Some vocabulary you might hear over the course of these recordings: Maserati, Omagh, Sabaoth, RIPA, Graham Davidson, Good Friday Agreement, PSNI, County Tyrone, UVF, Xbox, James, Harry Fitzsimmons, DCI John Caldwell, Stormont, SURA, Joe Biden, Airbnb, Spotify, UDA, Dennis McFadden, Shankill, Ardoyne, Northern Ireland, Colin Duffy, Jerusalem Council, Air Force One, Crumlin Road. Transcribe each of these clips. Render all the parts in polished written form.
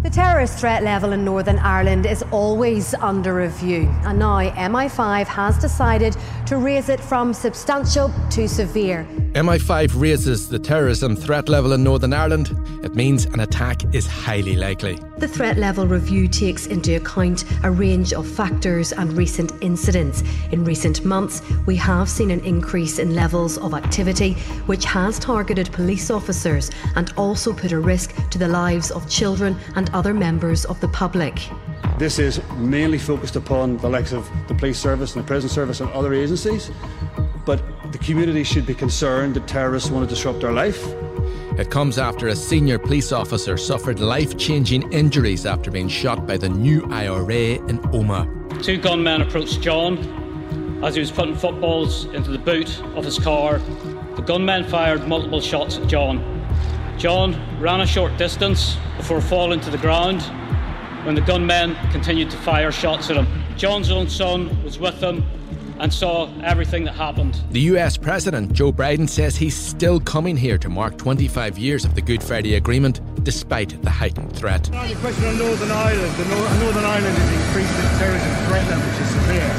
The terrorist threat level in Northern Ireland is always under review, and now MI5 has decided to raise it from substantial to severe. MI5 raises the terrorism threat level in Northern Ireland. It means an attack is highly likely. The threat level review takes into account a range of factors and recent incidents. In recent months, we have seen an increase in levels of activity, which has targeted police officers and also put a risk to the lives of children and other members of the public. This is mainly focused upon the likes of the police service and the prison service and other agencies, but the community should be concerned that terrorists want to disrupt our life. It comes after a senior police officer suffered life-changing injuries after being shot by the new IRA in Omagh. Two gunmen approached John as he was putting footballs into the boot of his car. The gunmen fired multiple shots at John. John ran a short distance before falling to the ground when the gunmen continued to fire shots at him. John's own son was with them and saw everything that happened. The US President Joe Biden says he's still coming here to mark 25 years of the Good Friday Agreement, despite the heightened threat. Now your question on Northern Ireland. Northern Ireland is increasing the terrorism threat level, which is severe.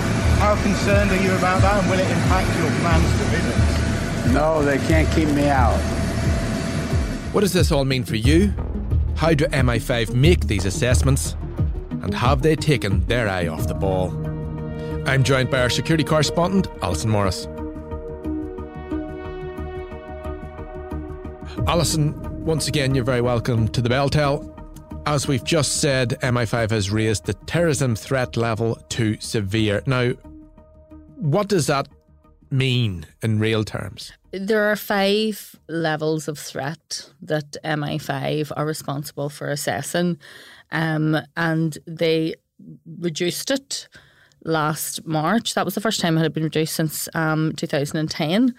How concerned are you about that, and will it impact your plans to visit? No, they can't keep me out. What does this all mean for you? How do MI5 make these assessments? And have they taken their eye off the ball? I'm joined by our security correspondent, Alison Morris. Alison, once again, you're very welcome to the Bell Tell. As we've just said, MI5 has raised the terrorism threat level to severe. Now, what does that mean in real terms? There are 5 levels of threat that MI5 are responsible for assessing, and they reduced it last March. That was the first time it had been reduced since 2010,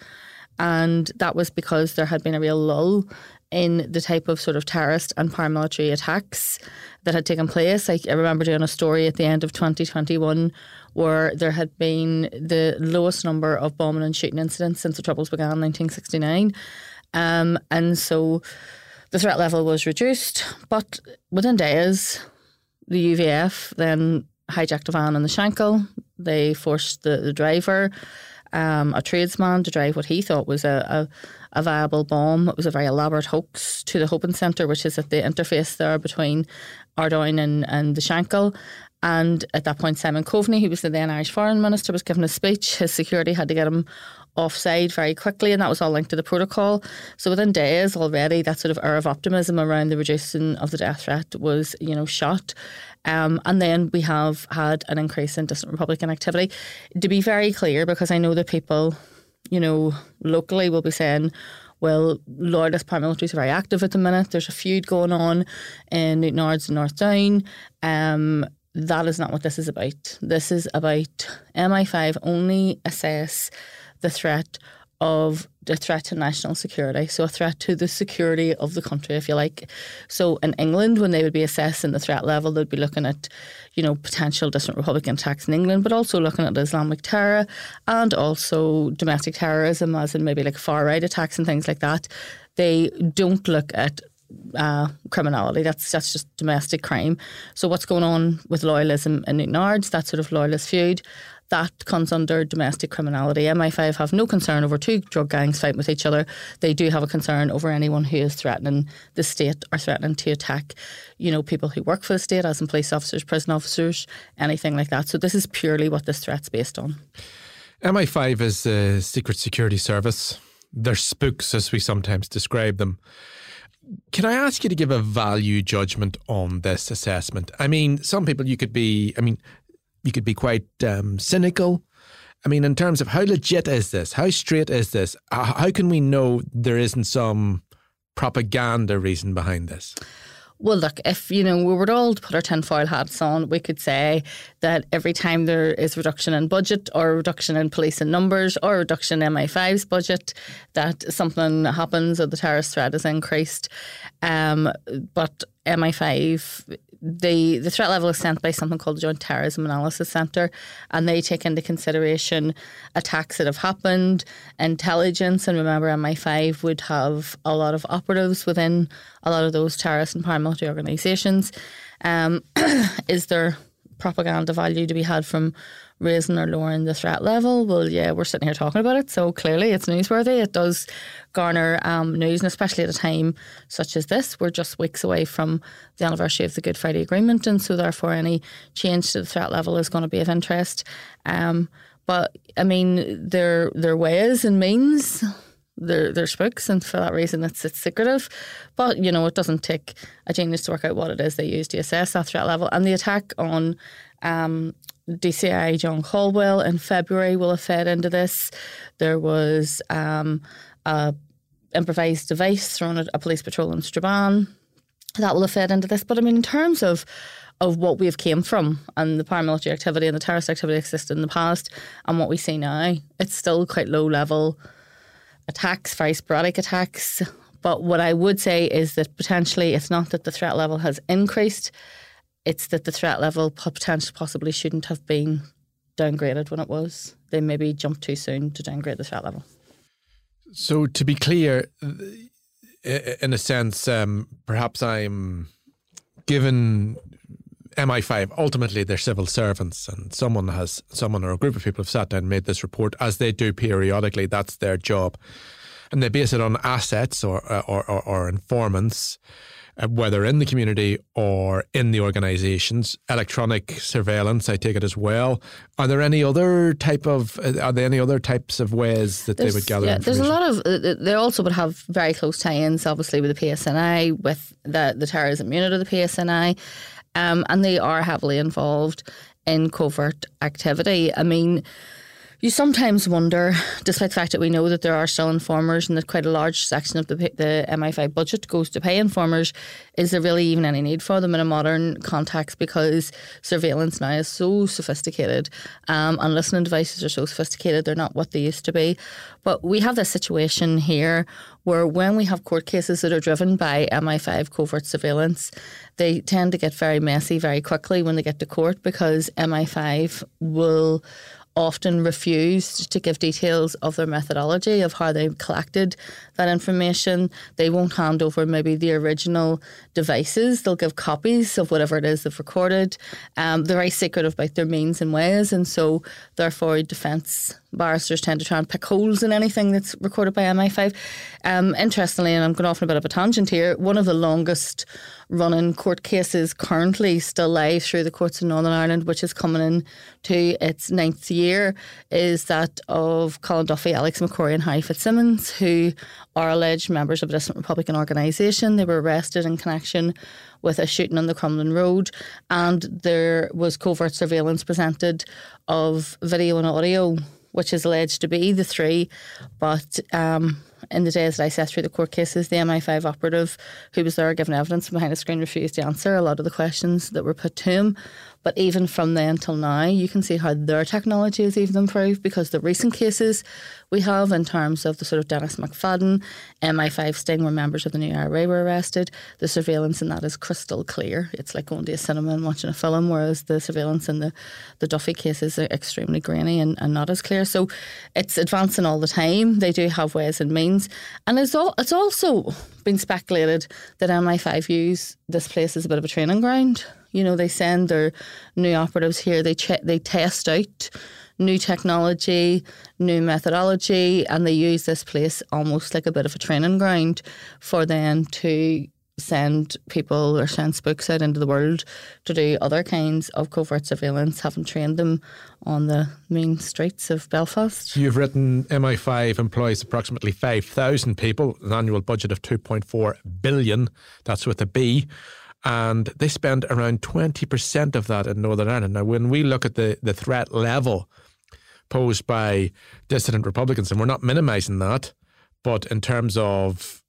and that was because there had been a real lull in the type of sort of terrorist and paramilitary attacks that had taken place. I remember doing a story at the end of 2021 where there had been the lowest number of bombing and shooting incidents since the Troubles began in 1969. And so the threat level was reduced. But within days, the UVF then hijacked a van in the Shankill. They forced the driver, a tradesman, to drive what he thought was a viable bomb. It was a very elaborate hoax to the Hopin Centre, which is at the interface there between Ardoyne and the Shankill. And at that point, Simon Coveney, who was the then Irish Foreign Minister, was giving a speech. His security had to get him offside very quickly, and that was all linked to the protocol. So within days already, that sort of air of optimism around the reducing of the death threat was, shot. And then we have had an increase in dissident Republican activity. To be very clear, because I know that people, locally will be saying, well, loyalist paramilitaries are very active at the minute. There's a feud going on in Newtownards and North Down. That is not what this is about. This is about MI5 only assess the threat to national security. So a threat to the security of the country, if you like. So in England, when they would be assessing the threat level, they'd be looking at, potential dissident Republican attacks in England, but also looking at Islamic terror and also domestic terrorism, as in maybe like far-right attacks and things like that. They don't look at criminality. That's just domestic crime. So what's going on with loyalism in Newtownards, that sort of loyalist feud, that comes under domestic criminality. MI5 have no concern over two drug gangs fighting with each other. They do have a concern over anyone who is threatening the state or threatening to attack, you know, people who work for the state, as in police officers, prison officers, anything like that. So this is purely what this threat's based on. MI5 is a secret security service. They're spooks, as we sometimes describe them. Can I ask you to give a value judgment on this assessment? I mean, some people you could be quite cynical. I mean, in terms of how legit is this? How straight is this? How can we know there isn't some propaganda reason behind this? Well, look, if, you know, we were all to put our tinfoil hats on, we could say that every time there is reduction in budget or reduction in police in numbers or reduction in MI5's budget, that something happens or the terrorist threat is increased. But MI5, the threat level is sent by something called the Joint Terrorism Analysis Centre, and they take into consideration attacks that have happened, intelligence, and remember MI5 would have a lot of operatives within a lot of those terrorist and paramilitary organisations. Is there propaganda value to be had from raising or lowering the threat level? Well, yeah, we're sitting here talking about it, so clearly it's newsworthy. It does garner news, and especially at a time such as this, we're just weeks away from the anniversary of the Good Friday Agreement, and so therefore any change to the threat level is going to be of interest. But I mean, their ways and means, they're spooks, and for that reason it's secretive. But, you know, it doesn't take a genius to work out what it is they use to assess that threat level. And the attack on DCI John Caldwell in February will have fed into this. There was a improvised device thrown at a police patrol in Strabane. That will have fed into this. But I mean, in terms of what we've came from and the paramilitary activity and the terrorist activity existed in the past and what we see now, it's still quite low level attacks, very sporadic attacks. But what I would say is that potentially it's not that the threat level has increased, it's that the threat level potentially possibly shouldn't have been downgraded when it was. They maybe jumped too soon to downgrade the threat level. So to be clear, in a sense, perhaps I'm given MI5, ultimately they're civil servants, and someone or a group of people have sat down and made this report, as they do periodically. That's their job. And they base it on assets or informants, whether in the community or in the organisations. Electronic surveillance, I take it as well. Are there any other types of ways that they would gather information? They also would have very close tie-ins, obviously, with the PSNI, with the terrorism unit of the PSNI. And they are heavily involved in covert activity. I mean, you sometimes wonder, despite the fact that we know that there are still informers and that quite a large section of the MI5 budget goes to pay informers, is there really even any need for them in a modern context, because surveillance now is so sophisticated and listening devices are so sophisticated, they're not what they used to be. But we have this situation here where when we have court cases that are driven by MI5 covert surveillance, they tend to get very messy very quickly when they get to court, because MI5 will often refused to give details of their methodology of how they collected that information. They won't hand over maybe the original devices. They'll give copies of whatever it is they've recorded. They're very secretive about their means and ways, and so therefore defence barristers tend to try and pick holes in anything that's recorded by MI5. Interestingly, and I'm going off on a bit of a tangent here, one of the longest running court cases currently still live through the courts in Northern Ireland, which is coming in to its 9th year, is that of Colin Duffy, Alex McCrory and Harry Fitzsimmons, who are alleged members of a dissident Republican organisation. They were arrested in connection with a shooting on the Crumlin Road, and there was covert surveillance presented of video and audio, which is alleged to be the three. But in the days that I sat through the court cases, the MI5 operative who was there giving evidence from behind a screen refused to answer a lot of the questions that were put to him. But even from then till now, you can see how their technology has even improved, because the recent cases we have in terms of the sort of Dennis McFadden, MI5 sting where members of the New IRA were arrested, the surveillance in that is crystal clear. It's like going to a cinema and watching a film, whereas the surveillance in the Duffy cases are extremely grainy and not as clear. So it's advancing all the time. They do have ways and means. things. And it's also been speculated that MI5 use this place as a bit of a training ground. You know, they send their new operatives here, they test out new technology, new methodology, and they use this place almost like a bit of a training ground for them to send people or send spooks out into the world to do other kinds of covert surveillance, having trained them on the main streets of Belfast. You've written MI5 employs approximately 5,000 people, an annual budget of 2.4 billion, that's with a B, and they spend around 20% of that in Northern Ireland. Now, when we look at the threat level posed by dissident Republicans, and we're not minimising that, but in terms of,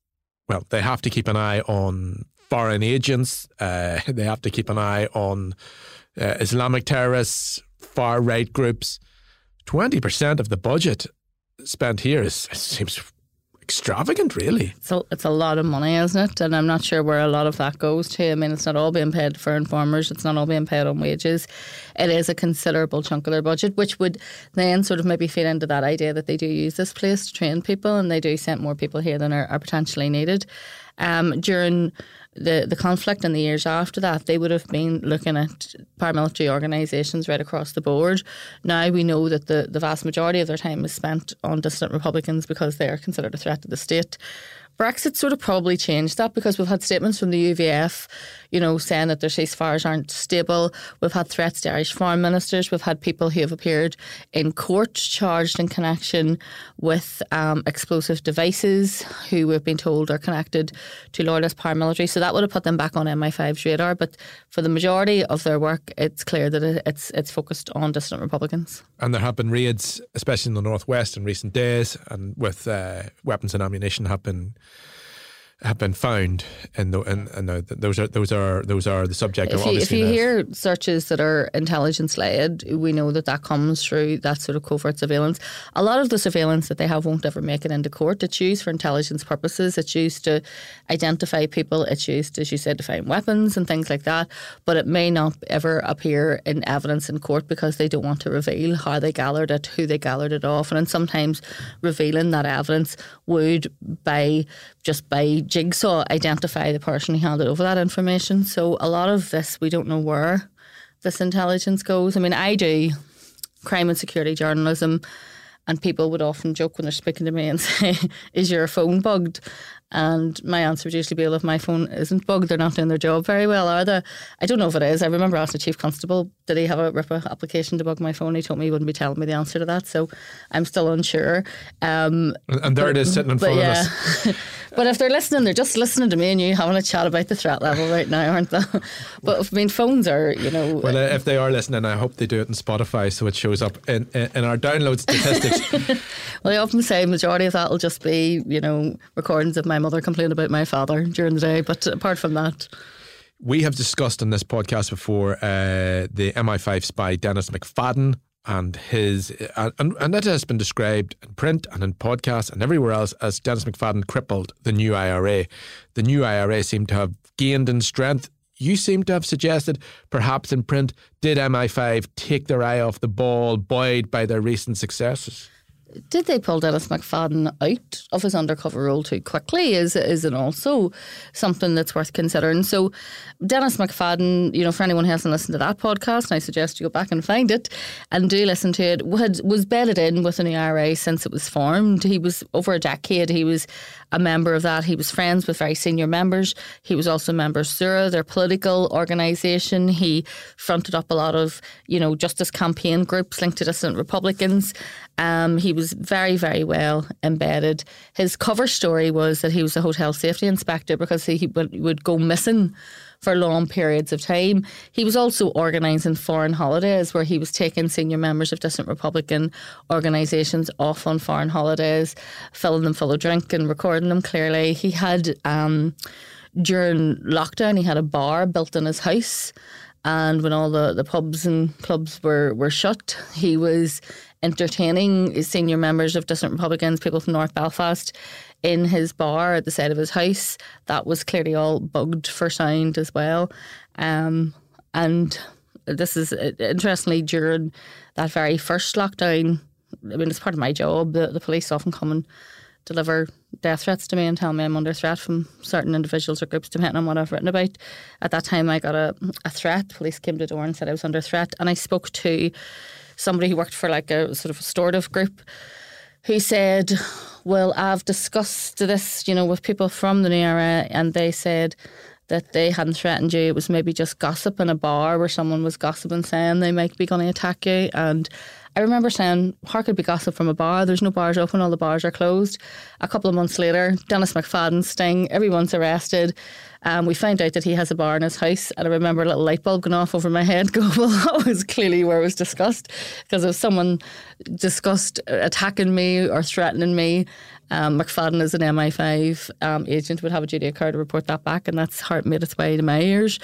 well, they have to keep an eye on foreign agents. They have to keep an eye on Islamic terrorists, far-right groups. 20% of the budget spent here seems extravagant, really. So it's a lot of money, isn't it? And I'm not sure where a lot of that goes to. I mean, it's not all being paid for informers. It's not all being paid on wages. It is a considerable chunk of their budget, which would then sort of maybe feed into that idea that they do use this place to train people, and they do send more people here than are potentially needed. During the conflict and the years after that, they would have been looking at paramilitary organisations right across the board. Now we know that the vast majority of their time is spent on dissident Republicans because they are considered a threat to the state. Brexit sort of probably changed that, because we've had statements from the UVF, you know, saying that their ceasefires aren't stable. We've had threats to Irish foreign ministers. We've had people who have appeared in court charged in connection with explosive devices who we've been told are connected to loyalist paramilitary. So that would have put them back on MI5's radar. But for the majority of their work, it's clear that it's focused on dissident Republicans. And there have been raids, especially in the northwest, in recent days, and with weapons and ammunition have been found, and those are the subject of obviously. If you hear searches that are intelligence led, we know that comes through that sort of covert surveillance. A lot of the surveillance that they have won't ever make it into court. It's used for intelligence purposes. It's used to identify people. It's used, as you said, to find weapons and things like that. But it may not ever appear in evidence in court because they don't want to reveal how they gathered it, who they gathered it off, and sometimes revealing that evidence would by jigsaw identify the person who handed over that information. So a lot of this, we don't know where this intelligence goes. I mean, I do crime and security journalism, and people would often joke when they're speaking to me and say, is your phone bugged? And my answer would usually be, well, if my phone isn't bugged, they're not doing their job very well, are they? I don't know if it is. I remember asking the Chief Constable, did he have a RIPA application to bug my phone? He told me he wouldn't be telling me the answer to that, so I'm still unsure. And there it is sitting in front of us. But if they're listening, they're just listening to me and you having a chat about the threat level right now, aren't they? But I mean, phones are, you know... Well, if they are listening, I hope they do it in Spotify so it shows up in our download statistics. Well, I often say majority of that will just be, you know, recordings of my mother complained about my father during the day, but apart from that. We have discussed on this podcast before the MI5 spy Dennis McFadden and his and it has been described in print and in podcasts and everywhere else as Dennis McFadden crippled the new IRA. The new IRA seemed to have gained in strength. You seem to have suggested, perhaps in print, did MI5 take their eye off the ball, buoyed by their recent successes? Did they pull Dennis McFadden out of his undercover role too quickly is also something that's worth considering. So Dennis McFadden, you know, for anyone who hasn't listened to that podcast, and I suggest you go back and find it and do listen to it, was bedded in with the new IRA since it was formed. He was over a decade. He was a member of that. He was friends with very senior members. He was also a member of SURA, their political organisation. He fronted up a lot of, you know, justice campaign groups linked to dissident Republicans. He was very, very well embedded. His cover story was that he was a hotel safety inspector because he would go missing for long periods of time. He was also organising foreign holidays where he was taking senior members of dissident Republican organisations off on foreign holidays, filling them full of drink and recording them clearly. He had, during lockdown, he had a bar built in his house, and when all the pubs and clubs were shut, he was entertaining senior members of dissident Republicans, people from North Belfast, in his bar at the side of his house. That was clearly all bugged for sound as well. And this is, interestingly, during that very first lockdown, I mean, it's part of my job. The police often come and deliver death threats to me and tell me I'm under threat from certain individuals or groups, depending on what I've written about. At that time, I got a threat. Police came to the door and said I was under threat. And I spoke to somebody who worked for like a sort of restorative group who said, well, I've discussed this, you know, with people from the New IRA, and they said that they hadn't threatened you. It was maybe just gossip in a bar where someone was gossiping saying they might be going to attack you. And I remember saying, how could it be gossip from a bar? There's no bars open, all the bars are closed. A couple of months later, Dennis McFadden sting, everyone's arrested. We found out that he has a bar in his house, and I remember a little light bulb going off over my head going, well, that was clearly where it was discussed, because if someone discussed attacking me or threatening me, McFadden as an MI5 agent would have a duty of care to report that back, and that's how it made its way to my ears.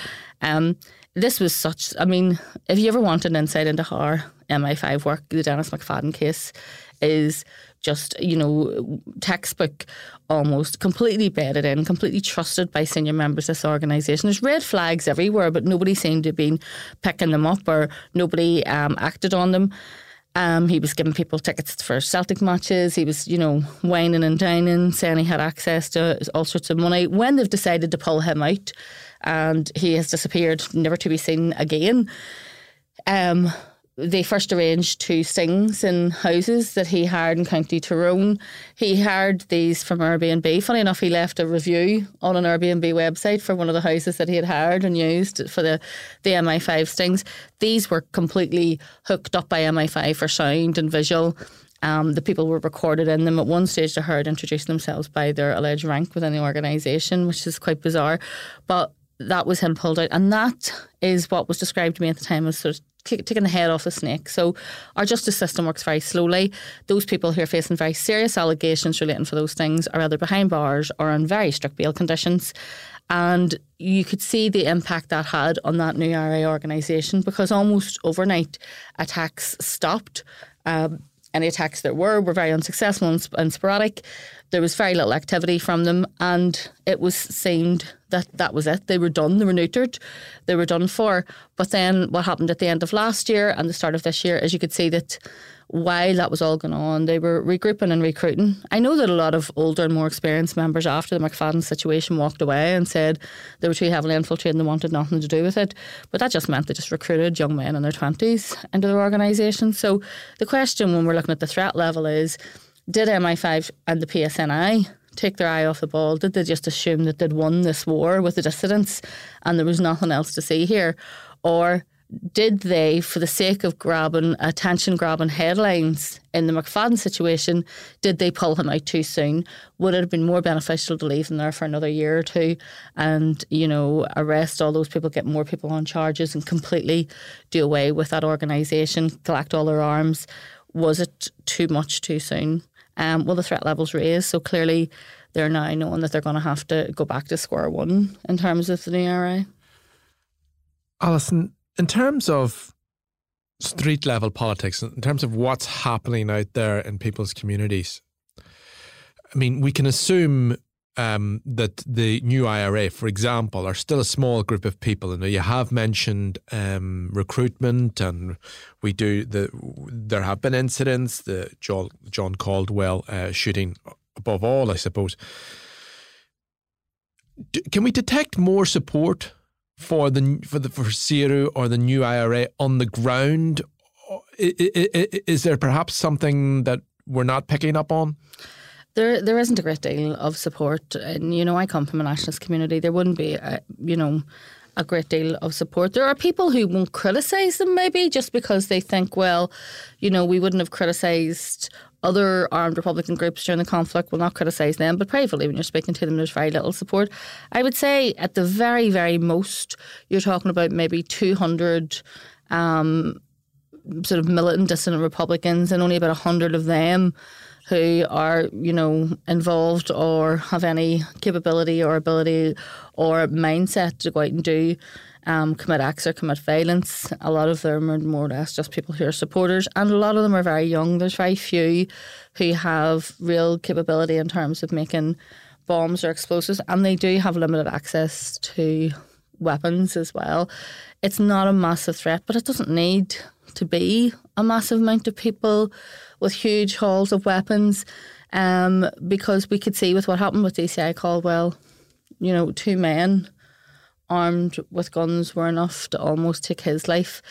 This was such, I mean, if you ever want an insight into how MI5 work, the Dennis McFadden case is just, you know, textbook almost, completely bedded in, completely trusted by senior members of this organisation. There's red flags everywhere, but nobody seemed to have been picking them up, or nobody acted on them. He was giving people tickets for Celtic matches. He was, you know, whining and dining, saying he had access to all sorts of money. When they've decided to pull him out and he has disappeared, never to be seen again, they first arranged two stings in houses that he hired in County Tyrone. He hired these from Airbnb. Funny enough, he left a review on an Airbnb website for one of the houses that he had hired and used for the MI5 stings. These were completely hooked up by MI5 for sound and visual. The people were recorded in them. At one stage, they heard introducing themselves by their alleged rank within the organisation, which is quite bizarre. But that was him pulled out. And that is what was described to me at the time as sort of taking the head off a snake. So our justice system works very slowly. Those people who are facing very serious allegations relating to those things are either behind bars or on very strict bail conditions. And you could see the impact that had on that New IRA organisation, because almost overnight attacks stopped. Any attacks that were very unsuccessful and sporadic. There was very little activity from them, and it was seemed that that was it. They were done. They were neutered. They were done for. But then what happened at the end of last year and the start of this year is you could see that while that was all going on, they were regrouping and recruiting. I know that a lot of older and more experienced members after the McFadden situation walked away and said they were too heavily infiltrated and they wanted nothing to do with it. But that just meant they just recruited young men in their 20s into their organisation. So the question when we're looking at the threat level is, did MI5 and the PSNI take their eye off the ball? Did they just assume that they'd won this war with the dissidents and there was nothing else to see here? Or did they, for the sake of grabbing attention, grabbing headlines in the McFadden situation, did they pull him out too soon? Would it have been more beneficial to leave him there for another year or two and, you know, arrest all those people, get more people on charges and completely do away with that organisation, collect all their arms? Was it too much too soon? Well, the threat level's raised, so clearly they're now knowing that they're going to have to go back to square one in terms of the New IRA. Alison, in terms of street-level politics, in terms of what's happening out there in people's communities, I mean, we can assume that the New IRA, for example, are still a small group of people. And you have mentioned recruitment, and we do. There have been incidents, the John Caldwell shooting above all, I suppose. Can we detect more support for SURA or the New IRA on the ground? Is there perhaps something that we're not picking up on? There isn't a great deal of support, and you know, I come from a nationalist community. There wouldn't be, a great deal of support. There are people who won't criticise them, maybe just because they think, well, you know, we wouldn't have criticised other armed Republican groups during the conflict, will not criticise them. But privately, when you're speaking to them, there's very little support. I would say at the very, very most, you're talking about maybe 200 sort of militant dissident Republicans, and only about 100 of them who are, you know, involved or have any capability or ability or mindset to go out and do, commit acts or commit violence. A lot of them are more or less just people who are supporters, and a lot of them are very young. There's very few who have real capability in terms of making bombs or explosives, and they do have limited access to weapons as well. It's not a massive threat, but it doesn't need to be a massive amount of people with huge hauls of weapons. because we could see with what happened with DCI Caldwell, you know, two men armed with guns were enough to almost take his life.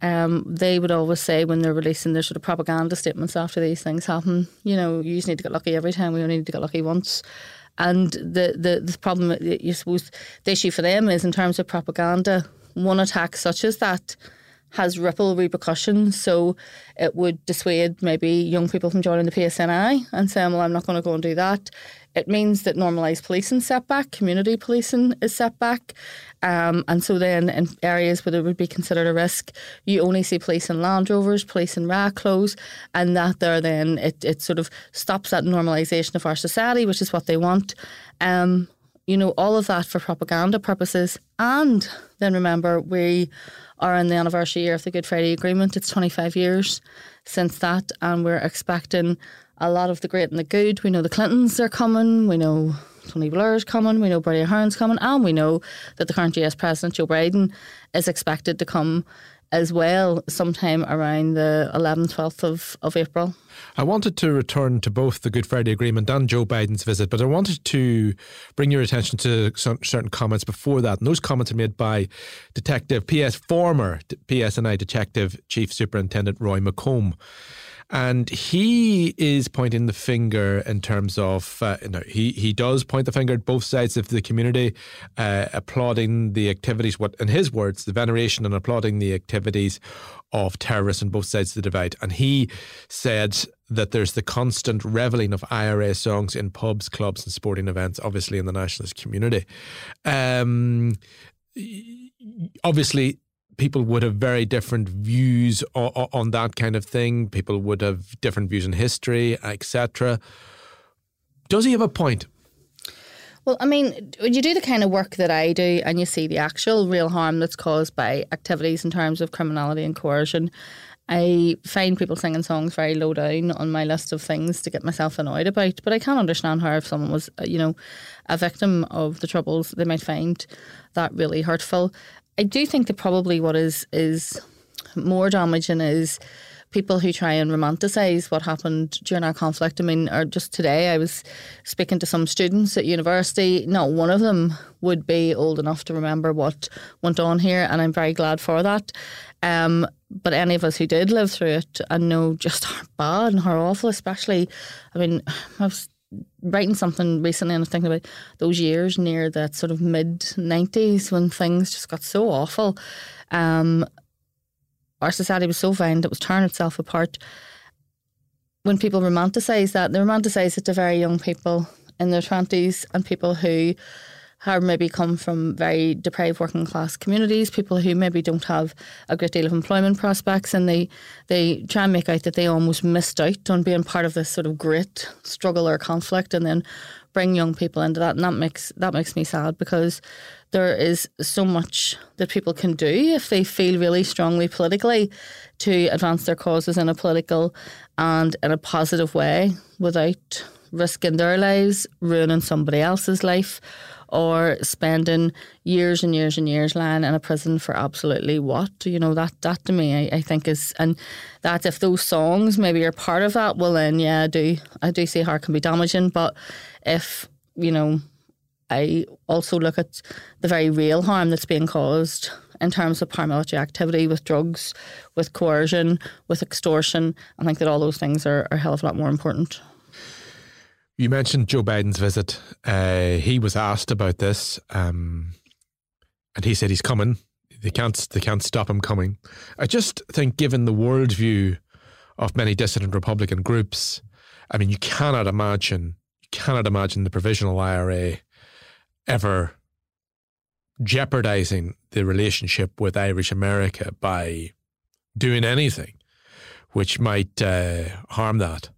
They would always say when they're releasing their sort of propaganda statements after these things happen, you know, you just need to get lucky every time, we only need to get lucky once. And the problem, you suppose, the issue for them is in terms of propaganda, one attack such as that has ripple repercussions. So it would dissuade maybe young people from joining the PSNI and saying, well, I'm not going to go and do that. It means that normalised policing is set back, community policing is set back. And so then in areas where there would be considered a risk, you only see police in Land Rovers, police in riot clothes, and that there then it sort of stops that normalisation of our society, which is what they want. You know, all of that for propaganda purposes. And then remember, we are in the anniversary year of the Good Friday Agreement. It's 25 years since that, and we're expecting a lot of the great and the good. We know the Clintons are coming, we know Tony Blair's coming, we know Bertie Ahern's coming, and we know that the current US President, Joe Biden, is expected to come as well sometime around the 11th, 12th of April. I wanted to return to both the Good Friday Agreement and Joe Biden's visit, but I wanted to bring your attention to certain comments before that. And those comments are made by former PSNI Detective Chief Superintendent Roy McComb. And he is pointing the finger in terms of, he does point the finger at both sides of the community, applauding the activities, what in his words, the veneration and applauding the activities of terrorists on both sides of the divide. And he said that there's the constant reveling of IRA songs in pubs, clubs and sporting events, obviously in the nationalist community. Obviously, people would have very different views on that kind of thing. People would have different views on history, etc. Does he have a point? Well, I mean, when you do the kind of work that I do and you see the actual real harm that's caused by activities in terms of criminality and coercion, I find people singing songs very low down on my list of things to get myself annoyed about. But I can understand how if someone was, you know, a victim of the Troubles, they might find that really hurtful. I do think that probably what is more damaging is people who try and romanticise what happened during our conflict. I mean, or just today I was speaking to some students at university. Not one of them would be old enough to remember what went on here, and I'm very glad for that. But any of us who did live through it and know just how bad and how awful, especially, I mean, I was writing something recently and I was thinking about those years near that sort of mid-90s when things just got so awful. Our society was so violent, it was tearing itself apart. When people romanticise that, they romanticise it to very young people in their 20s and people who have maybe come from very deprived working class communities, people who maybe don't have a great deal of employment prospects, and they try and make out that they almost missed out on being part of this sort of great struggle or conflict, and then bring young people into that. And that makes me sad, because there is so much that people can do if they feel really strongly politically to advance their causes in a political and in a positive way without risking their lives, ruining somebody else's life, or spending years and years and years lying in a prison for absolutely what. You know, that to me, I think is, and that if those songs maybe are part of that, well then, yeah, I do see how it can be damaging. But if, you know, I also look at the very real harm that's being caused in terms of paramilitary activity with drugs, with coercion, with extortion, I think that all those things are a hell of a lot more important. You mentioned Joe Biden's visit. He was asked about this, and he said he's coming. They can't stop him coming. I just think, given the worldview of many dissident Republican groups, I mean, you cannot imagine the provisional IRA ever jeopardizing the relationship with Irish America by doing anything which might harm that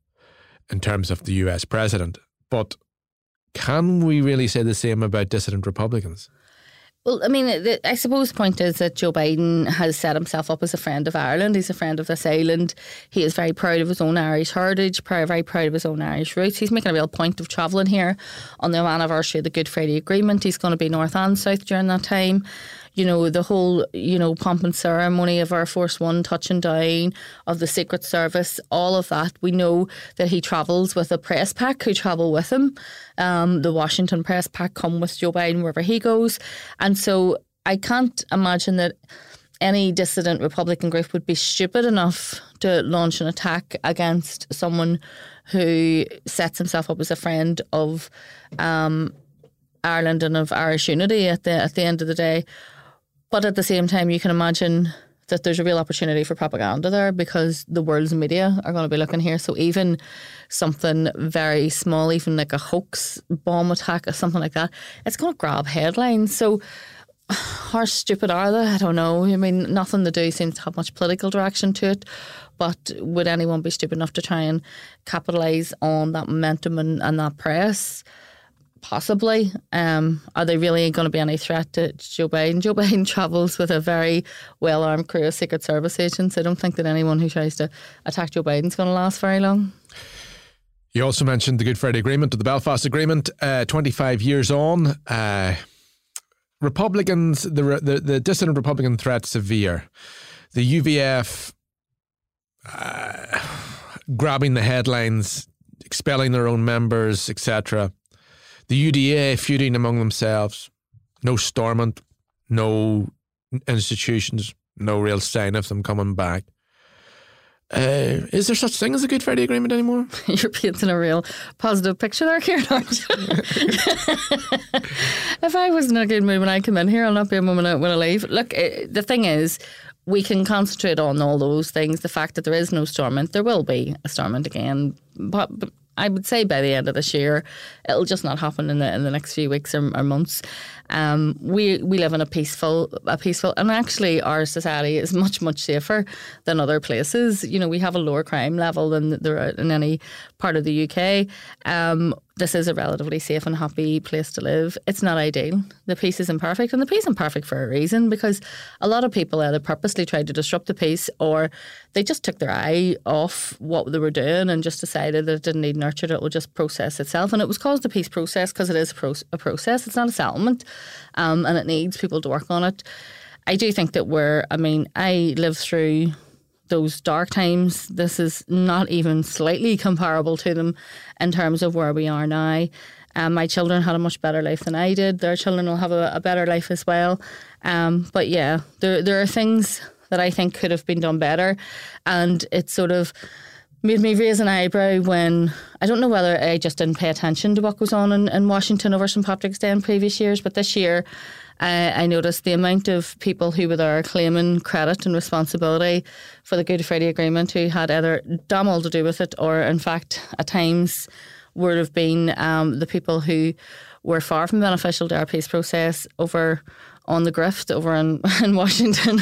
in terms of the US president. But can we really say the same about dissident Republicans? Well, I mean, I suppose the point is that Joe Biden has set himself up as a friend of Ireland. He's a friend of this island. He is very proud of his own Irish heritage, very proud of his own Irish roots. He's making a real point of travelling here on the anniversary of the Good Friday Agreement. He's going to be north and south during that time. you know, the whole, you know, pomp and ceremony of Air Force One touching down, of the Secret Service, all of that. We know that he travels with a press pack who travel with him. The Washington press pack come with Joe Biden wherever he goes. And so I can't imagine that any dissident Republican group would be stupid enough to launch an attack against someone who sets himself up as a friend of Ireland and of Irish unity at the end of the day. But at the same time, you can imagine that there's a real opportunity for propaganda there, because the world's media are going to be looking here. So even something very small, even like a hoax bomb attack or something like that, it's going to grab headlines. So how stupid are they? I don't know. I mean, nothing they do seems to have much political direction to it. But would anyone be stupid enough to try and capitalise on that momentum and that press? Possibly. Are they really going to be any threat to Joe Biden? Joe Biden travels with a very well-armed crew of Secret Service agents. I don't think that anyone who tries to attack Joe Biden's going to last very long. You also mentioned the Good Friday Agreement, or the Belfast Agreement, 25 years on. Republicans, the dissident Republican threat severe. The UVF grabbing the headlines, expelling their own members, etc. The UDA feuding among themselves. No Stormont, no institutions, no real sign of them coming back. Is there such thing as a Good Friday Agreement anymore? You're painting a real positive picture there, Kieran, aren't you? If I wasn't in a good mood when I come in here, I'll not be a woman when I leave. Look, the thing is, we can concentrate on all those things. The fact that there is no Stormont, there will be a Stormont again. But I would say by the end of this year, it'll just not happen in the next few weeks or months. We live in a peaceful, and actually our society is much, much safer than other places. You know, we have a lower crime level than there are in any part of the UK. This is a relatively safe and happy place to live. It's not ideal. The peace is imperfect, and the peace is imperfect for a reason, because a lot of people either purposely tried to disrupt the peace, or they just took their eye off what they were doing and just decided that it didn't need nurtured. It will just process itself, and it was caused the peace process, because it is a process. It's not a settlement, and it needs people to work on it. I do think that I lived through those dark times. This is not even slightly comparable to them in terms of where we are now. My children had a much better life than I did. Their children will have a better life as well. But yeah, there are things that I think could have been done better. And it sort of made me raise an eyebrow when, I don't know whether I just didn't pay attention to what goes on in Washington over St. Patrick's Day in previous years, but this year I noticed the amount of people who were there claiming credit and responsibility for the Good Friday Agreement, who had either damn all to do with it, or in fact at times would have been the people who were far from beneficial to our peace process over on the grift, over in Washington,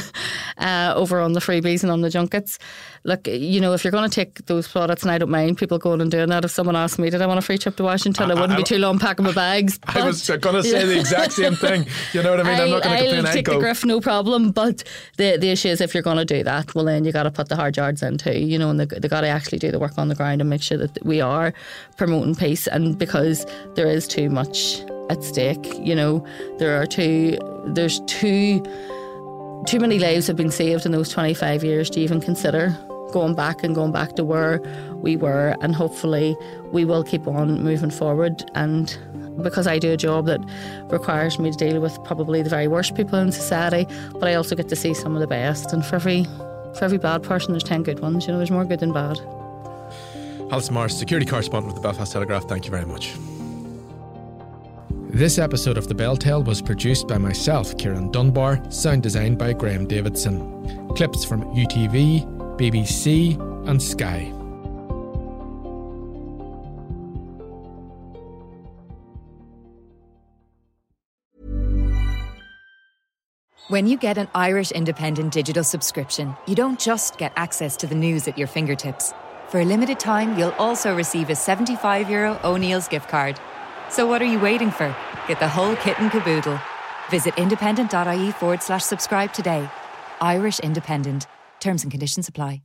over on the freebies and on the junkets. Look, you know, if you're going to take those products, and I don't mind people going and doing that. If someone asked me, did I want a free trip to Washington? I wouldn't be too long packing my bags. I was going to say the exact same thing. You know what I mean? I'm not going to complain. I'll take the grift, no problem. But the issue is, if you're going to do that, well, then you got to put the hard yards in too, you know, and they got to actually do the work on the ground and make sure that we are promoting peace. And because there is too much at stake, you know, there's too many lives have been saved in those 25 years to even consider going back to where we were. And hopefully we will keep on moving forward. And because I do a job that requires me to deal with probably the very worst people in society, but I also get to see some of the best. And for every bad person, there's 10 good ones. You know, there's more good than bad. Alison Morris, security correspondent with the Belfast Telegraph, thank you very much. This episode of The Bell Tale was produced by myself, Kieran Dunbar, sound designed by Graham Davidson. Clips from UTV, BBC and Sky. When you get an Irish Independent digital subscription, you don't just get access to the news at your fingertips. For a limited time, you'll also receive a €75 O'Neill's gift card. So what are you waiting for? Get the whole kit and caboodle. Visit independent.ie/subscribe today. Irish Independent. Terms and conditions apply.